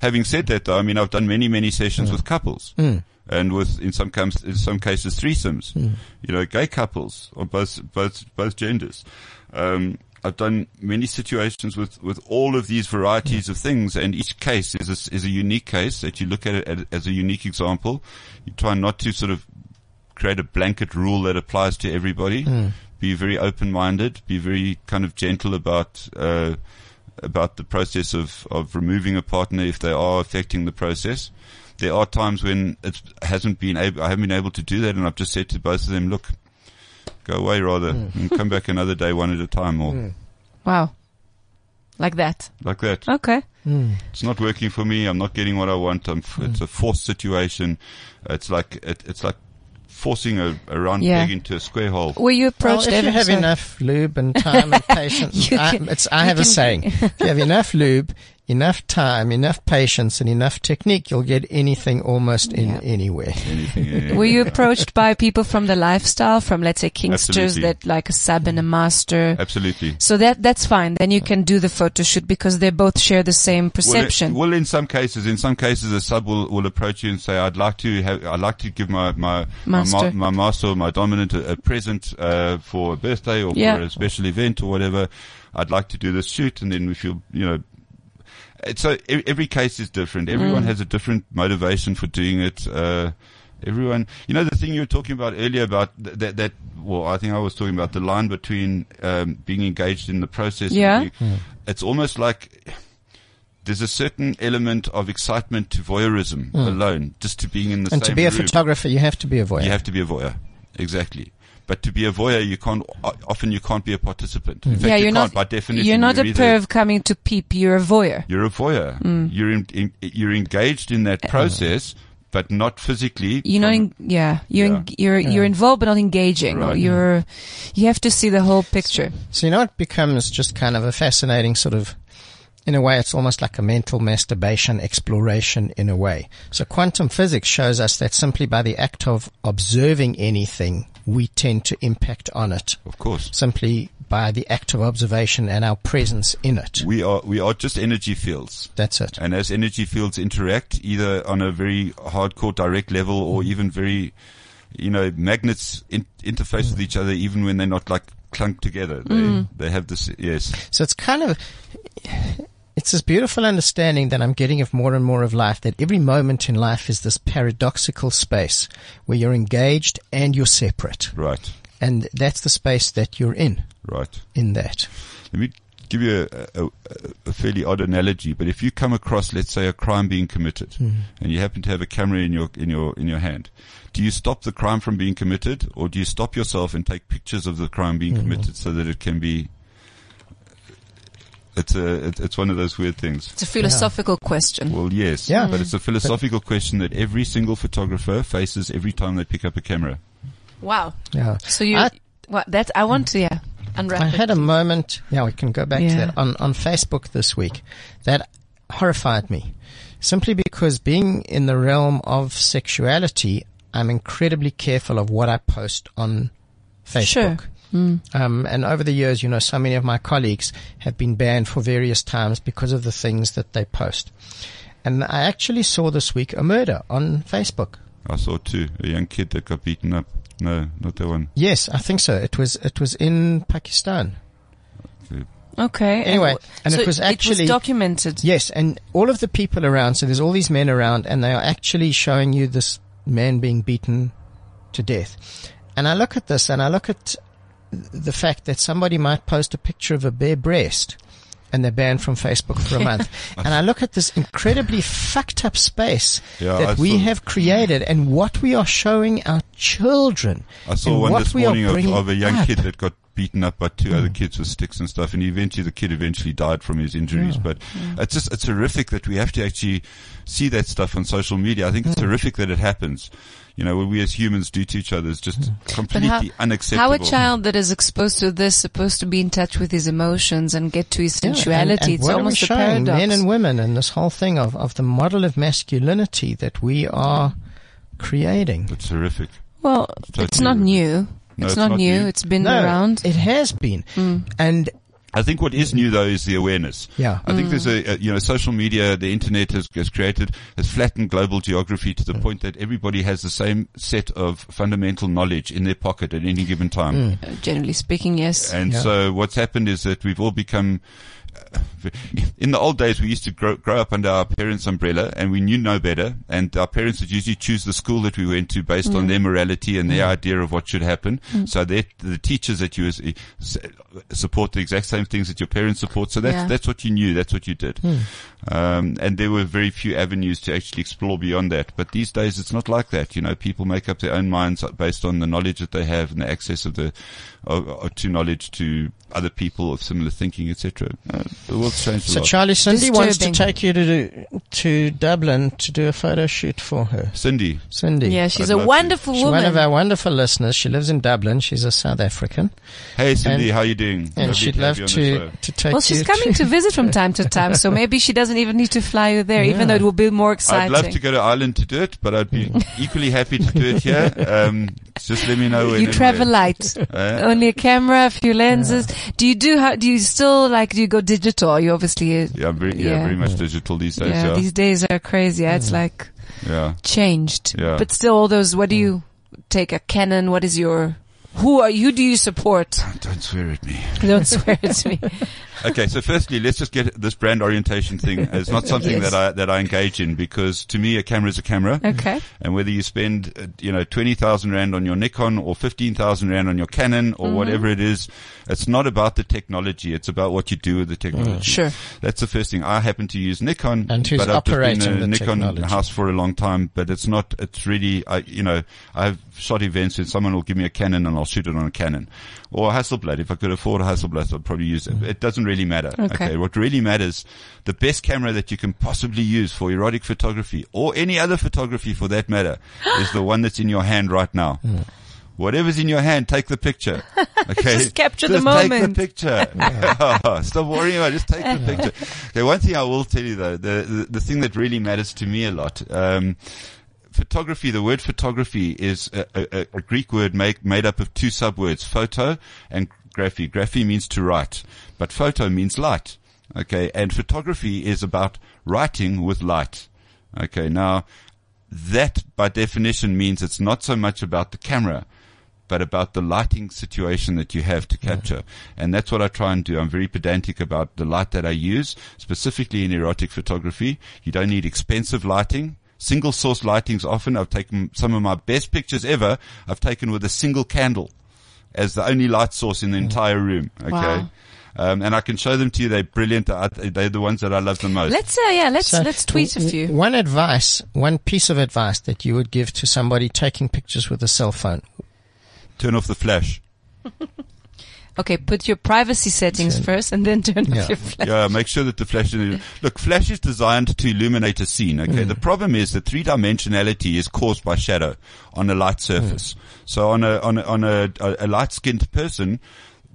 Having said that, though, I mean, I've done many, many sessions mm. with couples mm. and with, in some, com- in some cases, threesomes, mm. you know, gay couples of both, both, both genders. Um, I've done many situations with, with all of these varieties mm. of things, and each case is a, is a unique case that you look at it as a unique example. You try not to sort of create a blanket rule that applies to everybody. Mm. Be very open-minded. Be very kind of gentle about uh, about the process of, of removing a partner if they are affecting the process. There are times when it hasn't been able, I haven't been able to do that, and I've just said to both of them, look, go away rather mm. and come back another day, one at a time. Or mm. Wow. Like that? Like that. Okay. Mm. It's not working for me. I'm not getting what I want. I'm, mm. It's a forced situation. It's like, it, it's like forcing a, a round yeah. peg into a square hole. Were you approached well, if you have so enough lube and time and patience, I, can, it's, I have a saying. If you have enough lube, enough time, enough patience, and enough technique, you'll get anything almost in yeah. anywhere. Anything, yeah. Were you approached by people from the lifestyle, from, let's say, Kingsters, that like a sub and a master? Absolutely. So that that's fine. Then you can do the photo shoot because they both share the same perception. Well, it, well in some cases, in some cases, a sub will, will approach you and say, "I'd like to have, I'd like to give my my master, my, my, master or my dominant a, a present uh, for a birthday or yeah. for a special event or whatever. I'd like to do this shoot." And then if you you know. So every case is different. Everyone mm. has a different motivation for doing it. Uh, everyone, you know, the thing you were talking about earlier about th- that, that, well, I think I was talking about the line between, um, being engaged in the process. Yeah. And being, mm. It's almost like there's a certain element of excitement to voyeurism mm. alone, just to being in the and same room. And to be a room. Photographer, you have to be a voyeur. You have to be a voyeur. Exactly. But to be a voyeur, you can't. Often, you can't be a participant. In fact, yeah, you're you can't, not. By definition, you're not you're a perv coming to peep. You're a voyeur. You're a voyeur. Mm. You're in, in, you're engaged in that process, uh, but not physically. You're not. In, yeah, you're yeah. En, you're yeah. you're involved, but not engaging. Right. You're. You have to see the whole picture. So, so you know, it becomes just kind of a fascinating sort of. In a way, it's almost like a mental masturbation exploration in a way. So quantum physics shows us that simply by the act of observing anything, we tend to impact on it. Of course. Simply by the act of observation and our presence in it. We are, we are just energy fields. That's it. And as energy fields interact, either on a very hardcore direct level or even very, you know, magnets in- interface mm. with each other, even when they're not like clunked together. They, mm. they have this, yes. So it's kind of, it's this beautiful understanding that I'm getting of more and more of life, that every moment in life is this paradoxical space where you're engaged and you're separate. Right. And that's the space that you're in. Right. In that. Let me give you a, a, a fairly odd analogy, but if you come across, let's say, a crime being committed mm-hmm. and you happen to have a camera in your, in your, in your hand, do you stop the crime from being committed, or do you stop yourself and take pictures of the crime being mm-hmm. committed so that it can be... It's a, it's one of those weird things. It's a philosophical yeah. question. Well, yes, yeah. but it's a philosophical but question that every single photographer faces every time they pick up a camera. Wow. Yeah. So you, I, well, that I want to, yeah, unwrap I it. Had a moment, yeah, we can go back yeah. to that, on, on Facebook this week that horrified me simply because being in the realm of sexuality, I'm incredibly careful of what I post on Facebook. Sure. Mm. Um, and over the years, you know, so many of my colleagues have been banned for various times because of the things that they post. And I actually saw this week a murder on Facebook. I saw too, a young kid that got beaten up. No, not that one. Yes, I think so. It was, it was in Pakistan. Okay. Okay. Anyway, and, and so it was actually it was documented. Yes, and all of the people around. So there's all these men around, and they are actually showing you this man being beaten to death. And I look at this, and I look at. The fact that somebody might post a picture of a bare breast and they're banned from Facebook for a month. And I look at this incredibly fucked up space yeah, that I we have created and what we are showing our children. I saw one this morning of, of a young up. kid that got beaten up by two mm. other kids with sticks and stuff, and eventually the kid eventually died from his injuries. Yeah. But yeah. it's just, it's horrific that we have to actually see that stuff on social media. I think it's mm. horrific that it happens. You know, what we as humans do to each other is just completely how, unacceptable. How a child that is exposed to this is supposed to be in touch with his emotions and get to his sensuality. Yeah, and, and it's almost a paradox. Men and women and this whole thing of, of the model of masculinity that we are creating. It's horrific. Well, it's, totally it's not horrific. new. No, it's, it's not, not new. new. It's been no, around. It has been. Mm. And I think what is new though is the awareness. Yeah. I mm. think there's a, a, you know, social media, the internet has, has created, has flattened global geography to the mm. point that everybody has the same set of fundamental knowledge in their pocket at any given time. Mm. Uh, generally speaking, yes. And yeah. so what's happened is that we've all become, uh, in the old days, we used to grow, grow up under our parents' umbrella, and we knew no better. And our parents would usually choose the school that we went to based mm. on their morality and their mm. idea of what should happen. Mm. So the teachers that you support the exact same things that your parents support. So that's, yeah. that's what you knew. That's what you did. Mm. Um, and there were very few avenues to actually explore beyond that. But these days, it's not like that. You know, people make up their own minds based on the knowledge that they have and the access of the or, or to knowledge to other people of similar thinking, et cetera. Uh, the world's changed a so lot. So Charlie, Cindy Disturbing. wants to take you to do, to Dublin to do a photo shoot for her. Cindy. Cindy. Yeah, she's I'd a wonderful to. woman. She's one of our wonderful listeners. She lives in Dublin. She's a South African. Hey, Cindy, and, how are you doing? And Lovely she'd to love to, to take well, you. Well, she's coming to visit from time to time, so maybe she doesn't even need to fly you there, yeah. even though it will be more exciting. I'd love to go to Ireland to do it, but I'd be equally happy to do it here. Um, just let me know when. You travel light. Uh, Only a camera, a few lenses. Yeah. Do you do, do you still like, do you go digital? You obviously. Yeah, very, yeah, yeah. very much digital these days. Yeah, yeah. These days are crazy. Yeah. It's like yeah. changed. Yeah. But still all those, what do you take a Canon? What is your, who are you, do you support? Don't swear at me. Don't swear at me. Okay, so firstly, let's just get this brand orientation thing. It's not something yes. that I that I engage in, because to me, a camera is a camera. Okay. And whether you spend, uh, you know, twenty thousand rand on your Nikon or fifteen thousand rand on your Canon or mm-hmm. whatever it is, it's not about the technology. It's about what you do with the technology. Mm. Sure. That's the first thing. I happen to use Nikon, and who's but I've operating just been a the Nikon technology. house for a long time. But it's not. It's really. I you know I've shot events and someone will give me a Canon and I'll shoot it on a Canon or a Hasselblad. If I could afford a Hasselblad, I'd probably use it. It doesn't really matter. Okay. Okay. What really matters, the best camera that you can possibly use for erotic photography or any other photography for that matter is the one that's in your hand right now. Mm. Whatever's in your hand, take the picture. Okay. Just capture just the moment. Just take the picture. Yeah. Stop worrying about it. Just take the picture. Okay. One thing I will tell you though, the, the, the thing that really matters to me a lot, um, photography, the word photography is a, a, a Greek word make, made up of two subwords, photo and graphy. Graphy means to write, but photo means light. Okay. And photography is about writing with light. Okay. Now that by definition means it's not so much about the camera, but about the lighting situation that you have to capture. Mm-hmm. And that's what I try and do. I'm very pedantic about the light that I use, specifically in erotic photography. You don't need expensive lighting. Single source lightings often. I've taken some of my best pictures ever. I've taken with a single candle as the only light source in the entire room. Okay. Wow. Um, and I can show them to you. They're brilliant. They're the ones that I love the most. Let's, uh, yeah, let's, so let's tweet w- a few. One advice, one piece of advice that you would give to somebody taking pictures with a cell phone. Turn off the flash. Okay, put your privacy settings first and then turn yeah. off your flash. Yeah, make sure that the flash is... Look, flash is designed to illuminate a scene, okay? Mm. The problem is that three-dimensionality is caused by shadow on a light surface. Mm. So on a on a, on a, a light-skinned person,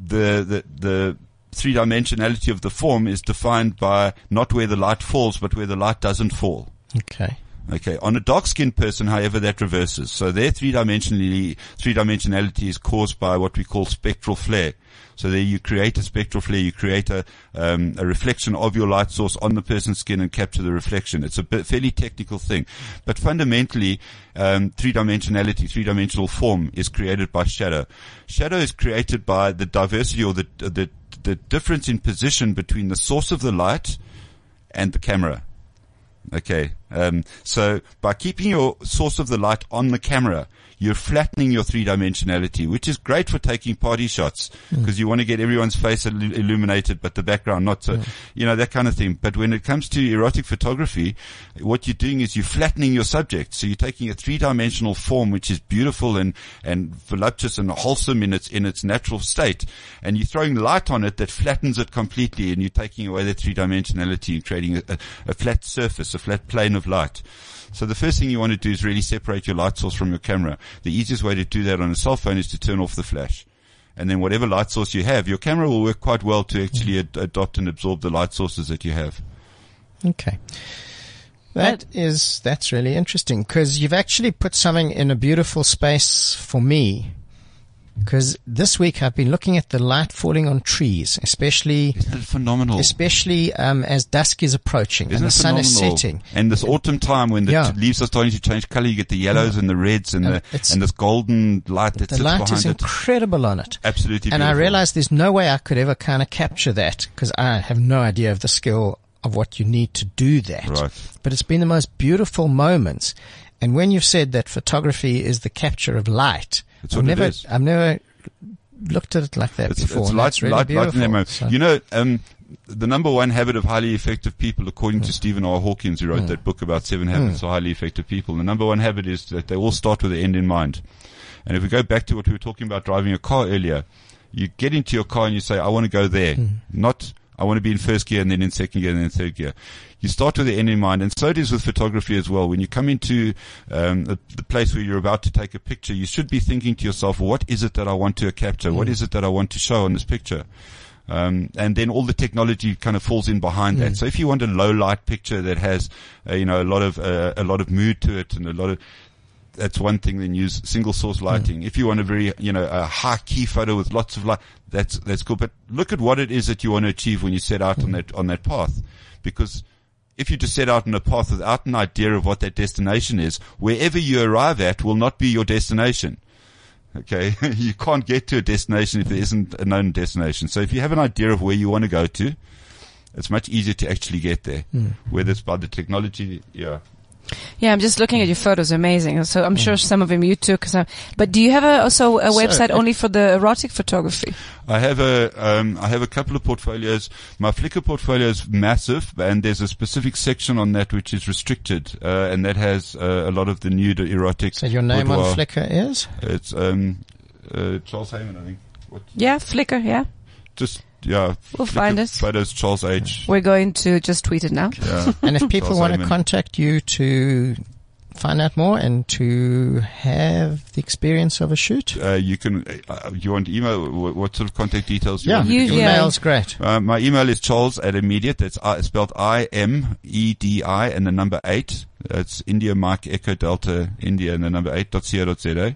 the, the, the three-dimensionality of the form is defined by not where the light falls, but where the light doesn't fall. Okay. Okay. On a dark-skinned person, however, that reverses. So their three-dimensionally, three-dimensionality is caused by what we call spectral flare. So there you create a spectral flare, you create a, um, a reflection of your light source on the person's skin and capture the reflection. It's a bit fairly technical thing. But fundamentally, um, three-dimensionality, three-dimensional form is created by shadow. Shadow is created by the diversity or the, the, the difference in position between the source of the light and the camera. Okay. Um, so by keeping your source of the light on the camera, you're flattening your three dimensionality, which is great for taking party shots because mm. you want to get everyone's face il- illuminated, but the background not. So, mm. you know, that kind of thing. But when it comes to erotic photography, what you're doing is you're flattening your subject. So you're taking a three dimensional form, which is beautiful and, and voluptuous and wholesome in its, in its natural state. And you're throwing light on it that flattens it completely. And you're taking away the three dimensionality and creating a, a, a flat surface, a flat plane of light. So the first thing you want to do is really separate your light source from your camera. The easiest way to do that on a cell phone is to turn off the flash. And then whatever light source you have, your camera will work quite well to actually ad- adopt and absorb the light sources that you have. Okay. That is, that's really interesting because you've actually put something in a beautiful space for me because this week I've been looking at the light falling on trees, especially. Isn't it phenomenal? Especially um, as dusk is approaching. Isn't and the sun is setting. And this autumn time when the yeah. t- leaves are starting to change colour, you get the yellows yeah. and the reds and, and, the, and this golden light that sits behind it. The light is incredible on it. Absolutely beautiful. And I realized there's no way I could ever kind of capture that, because I have no idea of the skill of what you need to do that. Right. But it's been the most beautiful moments. And when you've said that photography is the capture of light, I've never, I've never looked at it like that it's, before. It's light, really light, light in that moment. So. You know, um, the number one habit of highly effective people, according mm. to Stephen R. Hawkins, who wrote mm. that book about seven habits mm. of highly effective people, the number one habit is that they all start with the end in mind. And if we go back to what we were talking about driving a car earlier, you get into your car and you say, I want to go there, mm. not I want to be in first gear and then in second gear and then in third gear. You start with the end in mind, and so it is with photography as well. When you come into um, the, the place where you're about to take a picture, you should be thinking to yourself, what is it that I want to capture? Mm. What is it that I want to show on this picture? Um, and then all the technology kind of falls in behind mm. that. So if you want a low light picture that has, uh, you know, a lot of uh, a lot of mood to it and a lot of that's one thing. Then use single source lighting. Mm. If you want a very, you know, a high key photo with lots of light, that's that's cool. But look at what it is that you want to achieve when you set out mm. on that on that path, because if you just set out on a path without an idea of what that destination is, wherever you arrive at will not be your destination. Okay, you can't get to a destination if there isn't a known destination. So if you have an idea of where you want to go to, it's much easier to actually get there. Mm. Whether it's by the technology, yeah. Yeah, I'm just looking at your photos. Amazing. So I'm sure some of them you took. Some, but do you have a, also a website so, only for the erotic photography? I have a, um, I have a couple of portfolios. My Flickr portfolio is massive, and there's a specific section on that which is restricted, uh, and that has uh, a lot of the nude erotic. So your name boudoir. On Flickr is? It's um, uh, Charles Heyman, I think. What's yeah, Flickr. Yeah. Just. Yeah, we'll find it. Photos, Charles H. We're going to just tweet it now. Yeah. And if people Charles want Heyman. To contact you to find out more and to have the experience of a shoot, uh, you can. Uh, you want email? What sort of contact details? Yeah, you want? Yeah. Email's great. Uh, my email is Charles at immediate. That's uh, spelled I M E D I and the number eight. That's India Mike Echo Delta India and the number eight dot co dot za.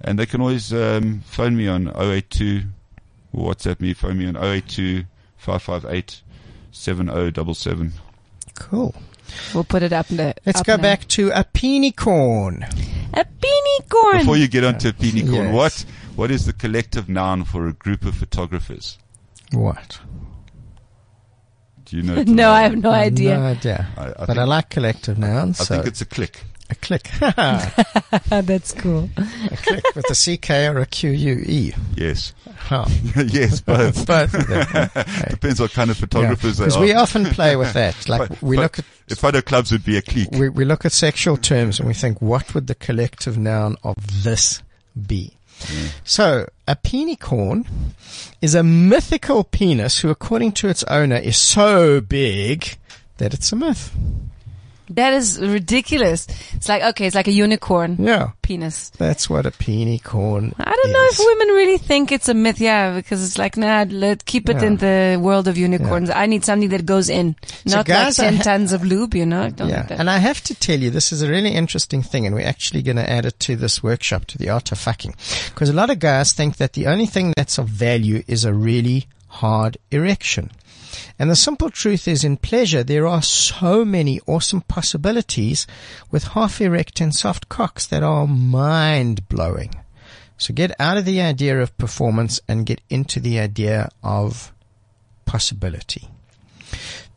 And they can always um, phone me on oh eight two. WhatsApp me, phone me on oh eight two, five five eight, seven oh seven seven. Cool. We'll put it up there. Let's up go now. Back to a peenicorn. A peenicorn. Before you get onto a peenicorn, yes. what what is the collective noun for a group of photographers? What? Do you know? No, I have no I idea. Have no idea. I, I but I like collective nouns. I so. think it's a click. A click. That's cool. A click with a C K or a Q U E. Yes. Huh. Yes, both. Both of them. Okay. Depends what kind of photographers yeah. they are. Because we often play with that. Like but, we but look at if photo clubs would be a clique. We, we look at sexual terms and we think, what would the collective noun of this be? Mm. So a peenicorn is a mythical penis who, according to its owner, is so big that it's a myth. That is ridiculous. It's like, okay, it's like a unicorn. Yeah. Penis. That's what a peenicorn is. I don't is. know if women really think it's a myth, yeah, because it's like, nah, let keep it yeah. in the world of unicorns. Yeah. I need something that goes in, so not guys, like ten ha- tons of lube, you know? Don't yeah. like that. And I have to tell you, this is a really interesting thing, and we're actually going to add it to this workshop, to the art of fucking. Because a lot of guys think that the only thing that's of value is a really hard erection. And the simple truth is, in pleasure, there are so many awesome possibilities with half erect and soft cocks that are mind blowing. So get out of the idea of performance and get into the idea of possibility.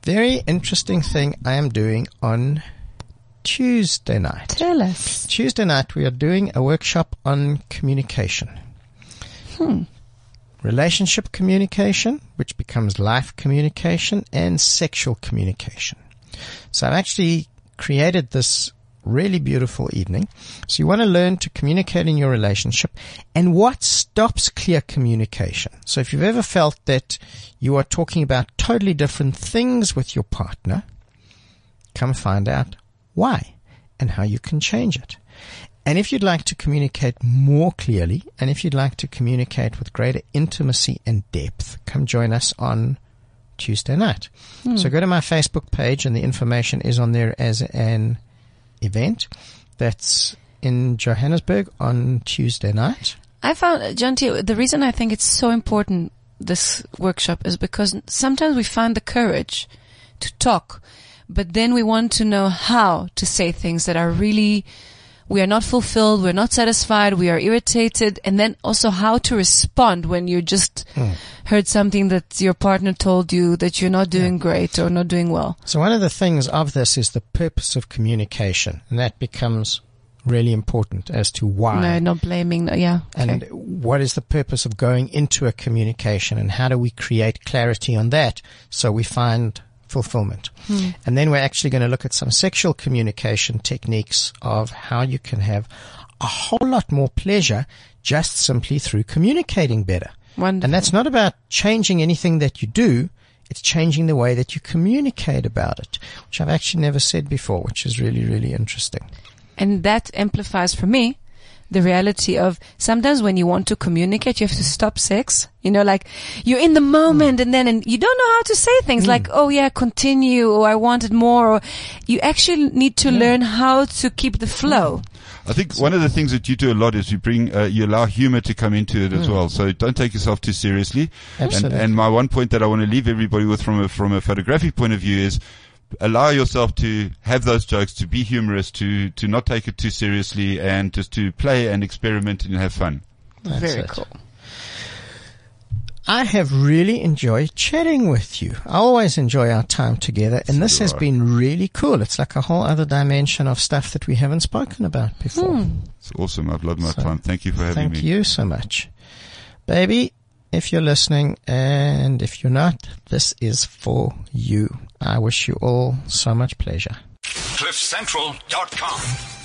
Very interesting thing I am doing on Tuesday night. Tell us. Tuesday night we are doing a workshop on communication. Hmm. Relationship communication, which becomes life communication, and sexual communication. So I've actually created this really beautiful evening. So you want to learn to communicate in your relationship and what stops clear communication. So if you've ever felt that you are talking about totally different things with your partner, come find out why and how you can change it. And if you'd like to communicate more clearly, and if you'd like to communicate with greater intimacy and depth, come join us on Tuesday night. Hmm. So go to my Facebook page, and the information is on there as an event. That's in Johannesburg on Tuesday night. I found, John T., the reason I think it's so important, this workshop, is because sometimes we find the courage to talk, but then we want to know how to say things that are really, we are not fulfilled, we're not satisfied, we are irritated, and then also how to respond when you just mm. heard something that your partner told you that you're not doing yeah. great or not doing well. So one of the things of this is the purpose of communication, and that becomes really important as to why. No, not blaming, yeah. Okay. And what is the purpose of going into a communication, and how do we create clarity on that so we find fulfillment? Hmm. And then we're actually going to look at some sexual communication techniques of how you can have a whole lot more pleasure just simply through communicating better. Wonderful. And that's not about changing anything that you do. It's changing the way that you communicate about it, which I've actually never said before, which is really, really interesting. And that amplifies for me the reality of sometimes when you want to communicate, you have to stop sex. You know, like you're in the moment mm. and then and you don't know how to say things mm. like, oh, yeah, continue, or I wanted more. Or you actually need to yeah. learn how to keep the flow. I think one of the things that you do a lot is you bring, uh, you allow humor to come into it as mm. well. So don't take yourself too seriously. Absolutely. And, and my one point that I want to leave everybody with from a, from a photographic point of view is, allow yourself to have those jokes, to be humorous, to, to not take it too seriously, and just to play and experiment and have fun. That's Very it. cool. I have really enjoyed chatting with you. I always enjoy our time together, and this has been really cool. It's like a whole other dimension of stuff that we haven't spoken about before. Hmm. It's awesome. I've loved my so, time. Thank you for having thank me. Thank you so much. Baby, if you're listening, and if you're not, this is for you. I wish you all so much pleasure. cliff central dot com